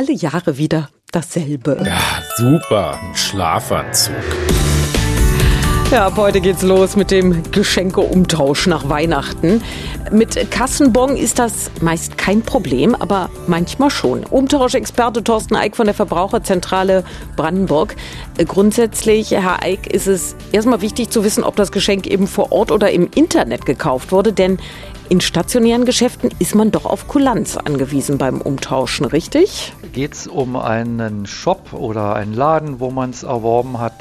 alle Jahre wieder dasselbe. Ja, super, ein Schlafanzug. Ja, ab heute geht's los mit dem Geschenkeumtausch nach Weihnachten. Mit Kassenbon ist das meist kein Problem, aber manchmal schon. Umtauschexperte Thorsten Eick von der Verbraucherzentrale Brandenburg. Grundsätzlich, Herr Eick, ist es erstmal wichtig zu wissen, ob das Geschenk eben vor Ort oder im Internet gekauft wurde, denn in stationären Geschäften ist man doch auf Kulanz angewiesen beim Umtauschen, richtig? Geht's um einen Shop oder einen Laden, wo man es erworben hat,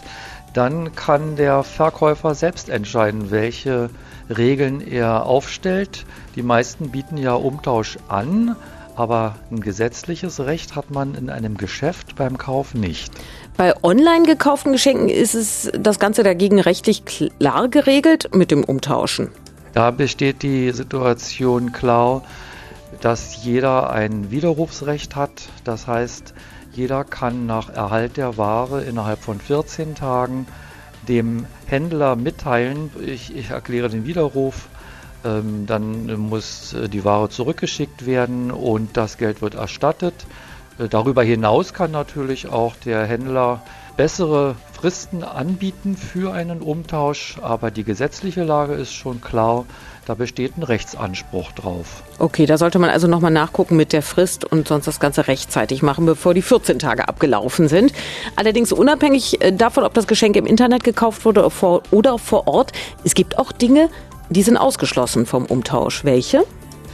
dann kann der Verkäufer selbst entscheiden, welche Regeln er aufstellt. Die meisten bieten ja Umtausch an, aber ein gesetzliches Recht hat man in einem Geschäft beim Kauf nicht. Bei online gekauften Geschenken ist es das Ganze dagegen rechtlich klar geregelt mit dem Umtauschen. Da besteht die Situation klar, dass jeder ein Widerrufsrecht hat. Das heißt, jeder kann nach Erhalt der Ware innerhalb von 14 Tagen dem Händler mitteilen, ich erkläre den Widerruf, dann muss die Ware zurückgeschickt werden und das Geld wird erstattet. Darüber hinaus kann natürlich auch der Händler bessere Fristen anbieten für einen Umtausch, aber die gesetzliche Lage ist schon klar, da besteht ein Rechtsanspruch drauf. Okay, da sollte man also nochmal nachgucken mit der Frist und sonst das Ganze rechtzeitig machen, bevor die 14 Tage abgelaufen sind. Allerdings unabhängig davon, ob das Geschenk im Internet gekauft wurde oder vor Ort, es gibt auch Dinge, die sind ausgeschlossen vom Umtausch. Welche?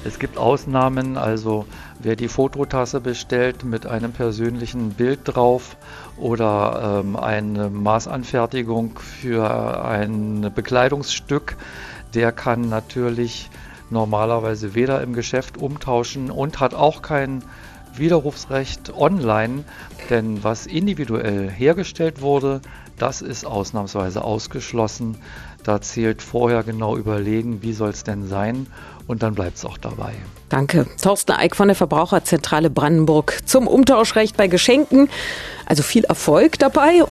Es gibt Ausnahmen, also wer die Fototasse bestellt mit einem persönlichen Bild drauf oder eine Maßanfertigung für ein Bekleidungsstück, der kann natürlich normalerweise weder im Geschäft umtauschen und hat auch kein Widerrufsrecht online, denn was individuell hergestellt wurde, das ist ausnahmsweise ausgeschlossen. Da zählt vorher genau überlegen, wie soll es denn sein, und dann bleibt es auch dabei. Danke. Thorsten Eick von der Verbraucherzentrale Brandenburg zum Umtauschrecht bei Geschenken. Also viel Erfolg dabei.